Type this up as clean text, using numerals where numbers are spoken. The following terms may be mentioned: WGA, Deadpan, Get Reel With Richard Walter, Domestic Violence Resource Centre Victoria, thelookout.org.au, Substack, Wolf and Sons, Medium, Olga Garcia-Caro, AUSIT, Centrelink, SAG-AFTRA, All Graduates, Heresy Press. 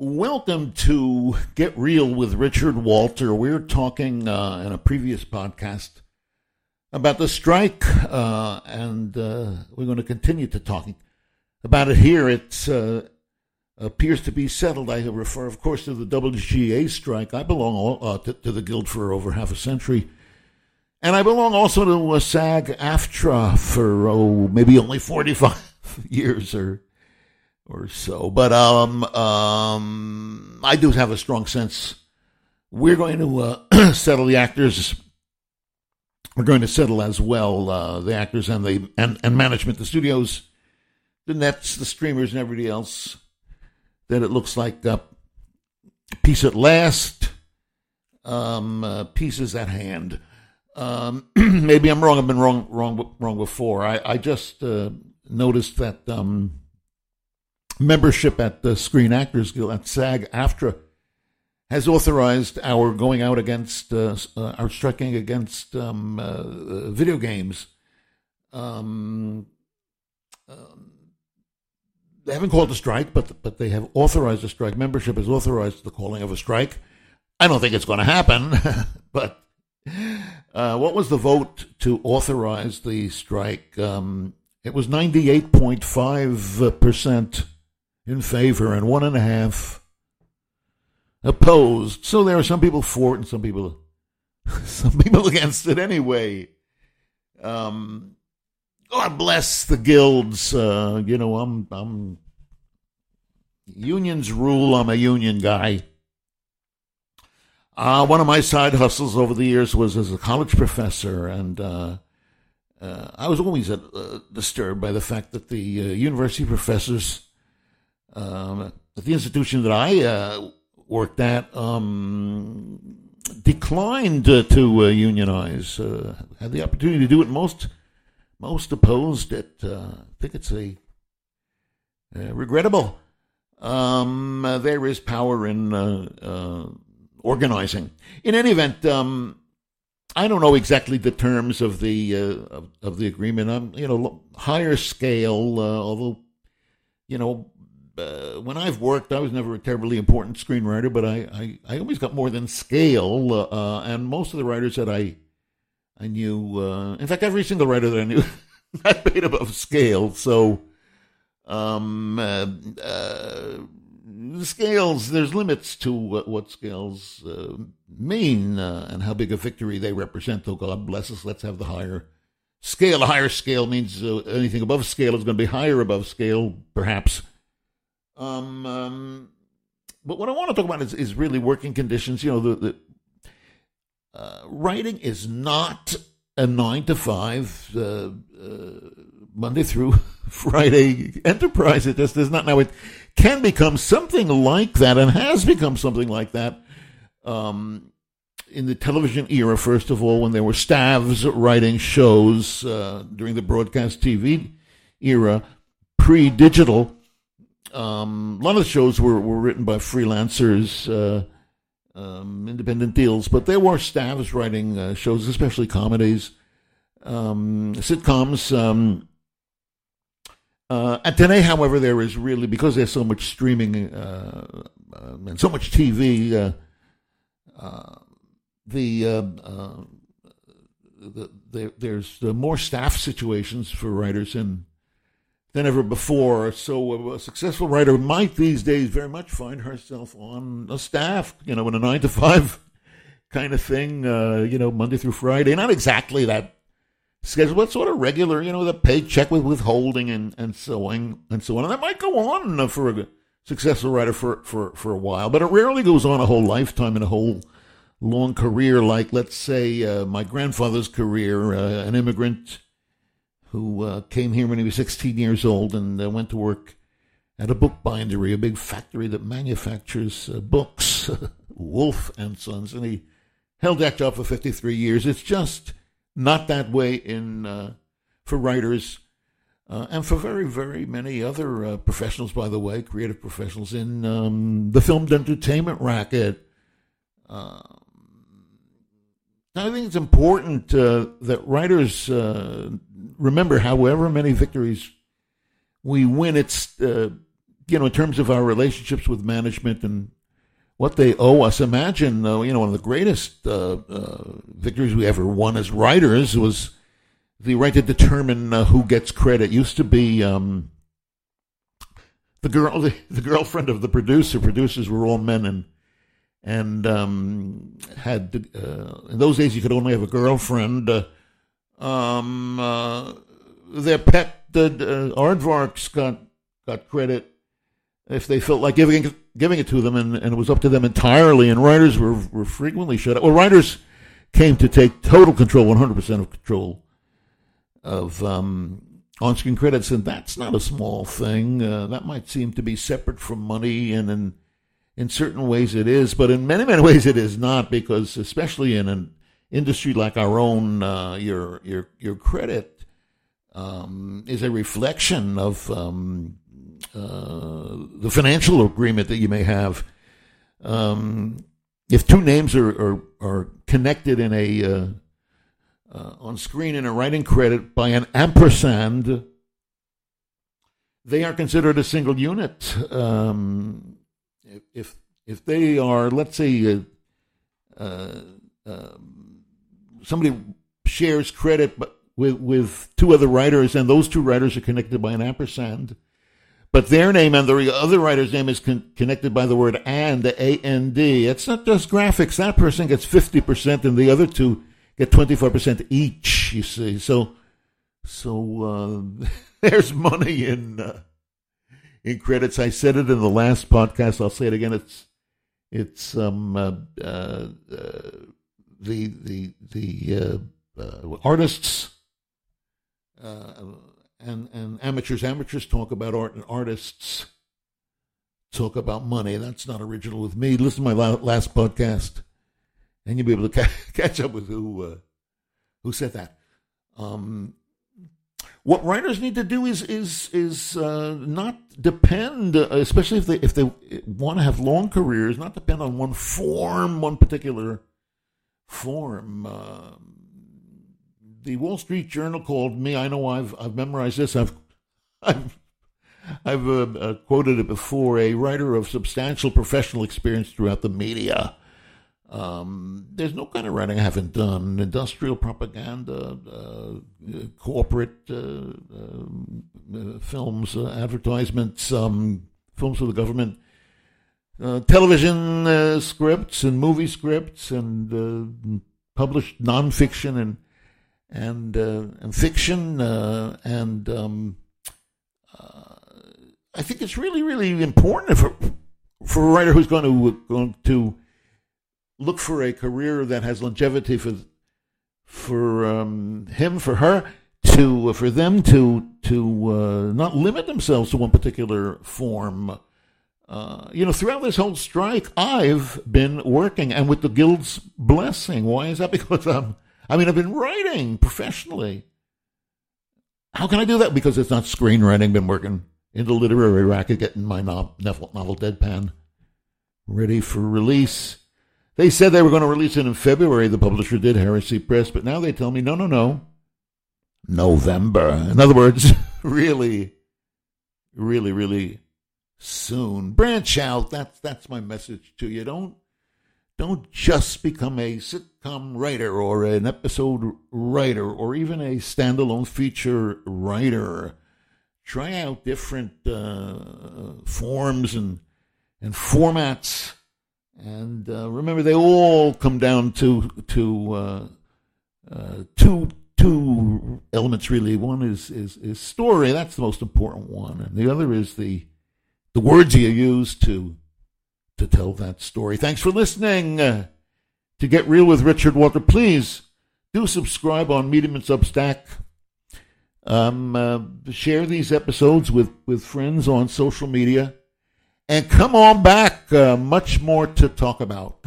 Welcome to Get Reel with Richard Walter. We were talking in a previous podcast about the strike, and we're going to continue to talking about it here. It appears to be settled. I refer, of course, to the WGA strike. I belong to the Guild for over half a century, and I belong also to SAG-AFTRA for maybe only 45 years or so, but I do have a strong sense we're going to settle the actors. We're going to settle as well the actors and the management, the studios, the nets, the streamers, and everybody else. That it looks like peace at last, peace is at hand. Maybe I'm wrong. I've been wrong before. I just noticed that. Membership at the Screen Actors Guild, at SAG-AFTRA, has authorized our going out against, our striking against video games. They haven't called a strike, but they have authorized a strike. Membership has authorized the calling of a strike. I don't think it's going to happen, but what was the vote to authorize the strike? It was 98.5%. in favor and 1.5 opposed. So there are some people for it and some people against it anyway. God bless the guilds. I'm unions rule. I'm a union guy. One of my side hustles over the years was as a college professor, and I was always disturbed by the fact that the university professors. At the institution that I worked at, declined to unionize. Had the opportunity to do it, most opposed it. I think it's regrettable. There is power in organizing. In any event, I don't know exactly the terms of the agreement. I'm higher scale, although when I've worked, I was never a terribly important screenwriter, but I always got more than scale, and most of the writers that I knew, in fact, every single writer that I knew, I paid above scale, so scales, there's limits to what scales mean and how big a victory they represent, though God bless us, let's have the higher scale. A higher scale means anything above scale is going to be higher above scale, perhaps. But what I want to talk about is really working conditions. The writing is not a 9-to-5 Monday through Friday enterprise. It just is not. Now it can become something like that, and has become something like that in the television era. First of all, when there were staffs writing shows during the broadcast TV era, pre-digital. A lot of the shows were written by freelancers, independent deals, but there were staffs writing shows, especially comedies, sitcoms. And today, however, there is really, because there's so much streaming and so much TV, there's more staff situations for writers than ever before. So a successful writer might these days very much find herself on a staff, in a 9-to-5 kind of thing, Monday through Friday. Not exactly that schedule, but sort of regular, the paycheck with withholding and so on. And that might go on for a successful writer for a while, but it rarely goes on a whole lifetime and a whole long career, like, let's say, my grandfather's career, an immigrant who came here when he was 16 years old and went to work at a bookbindery, a big factory that manufactures books, Wolf and Sons, and he held that job for 53 years. It's just not that way for writers and for very, very many other professionals, by the way, creative professionals in the film and entertainment racket. I think it's important that writers remember, however many victories we win, it's you know, in terms of our relationships with management and what they owe us. Imagine, you know, one of the greatest victories we ever won as writers was the right to determine who gets credit. Used to be the girlfriend of the producer. Producers were all men, and had in those days you could only have a girlfriend. Their pet aardvarks got credit if they felt like giving it to them, and it was up to them entirely. And writers were frequently shut out. Well, writers came to take total control, 100% of control of on-screen credits, and that's not a small thing. That might seem to be separate from money, and in certain ways it is, but in many, many ways it is not, because especially in an industry like our own, your credit is a reflection of the financial agreement that you may have. If two names are connected in a on screen in a writing credit by an ampersand, they are considered a single unit. If they are, let's say, somebody shares credit with two other writers, and those two writers are connected by an ampersand, but their name and the other writer's name is connected by the word and, A-N-D. It's not just graphics. That person gets 50%, and the other two get 25% each. You see, so there's money in credits. I said it in the last podcast. I'll say it again. It's the artists and amateurs. Amateurs talk about art, and artists talk about money. That's not original with me. Listen to my last podcast, and you'll be able to catch up with who said that. What writers need to do is not depend, especially if they want to have long careers, not depend on one particular form. The Wall Street Journal called me. I know I've memorized this. I've quoted it before. A writer of substantial professional experience throughout the media. There's no kind of writing I haven't done. Industrial propaganda, corporate films, advertisements, films for the government, television scripts and movie scripts, and published nonfiction and fiction, and I think it's really, really important for a writer who's going to look for a career that has longevity for him, for her, for them to not limit themselves to one particular form. You know, throughout this whole strike, I've been working, and with the Guild's blessing. Why is that? Because I've been writing professionally. How can I do that? Because it's not screenwriting. I've been working in the literary racket, getting my novel Deadpan ready for release. They said they were going to release it in February. The publisher did, Heresy Press, but now they tell me, no, November. In other words, really, really, really soon. Branch out. That's my message to you. Don't just become a sitcom writer or an episode writer or even a standalone feature writer. Try out different forms and formats. And remember, they all come down to two elements, really. One is story. That's the most important one, and the other is the words you use to tell that story. Thanks for listening to Get Reel with Richard Walter. Please do subscribe on Medium and Substack. Share these episodes with friends on social media. And come on back, much more to talk about.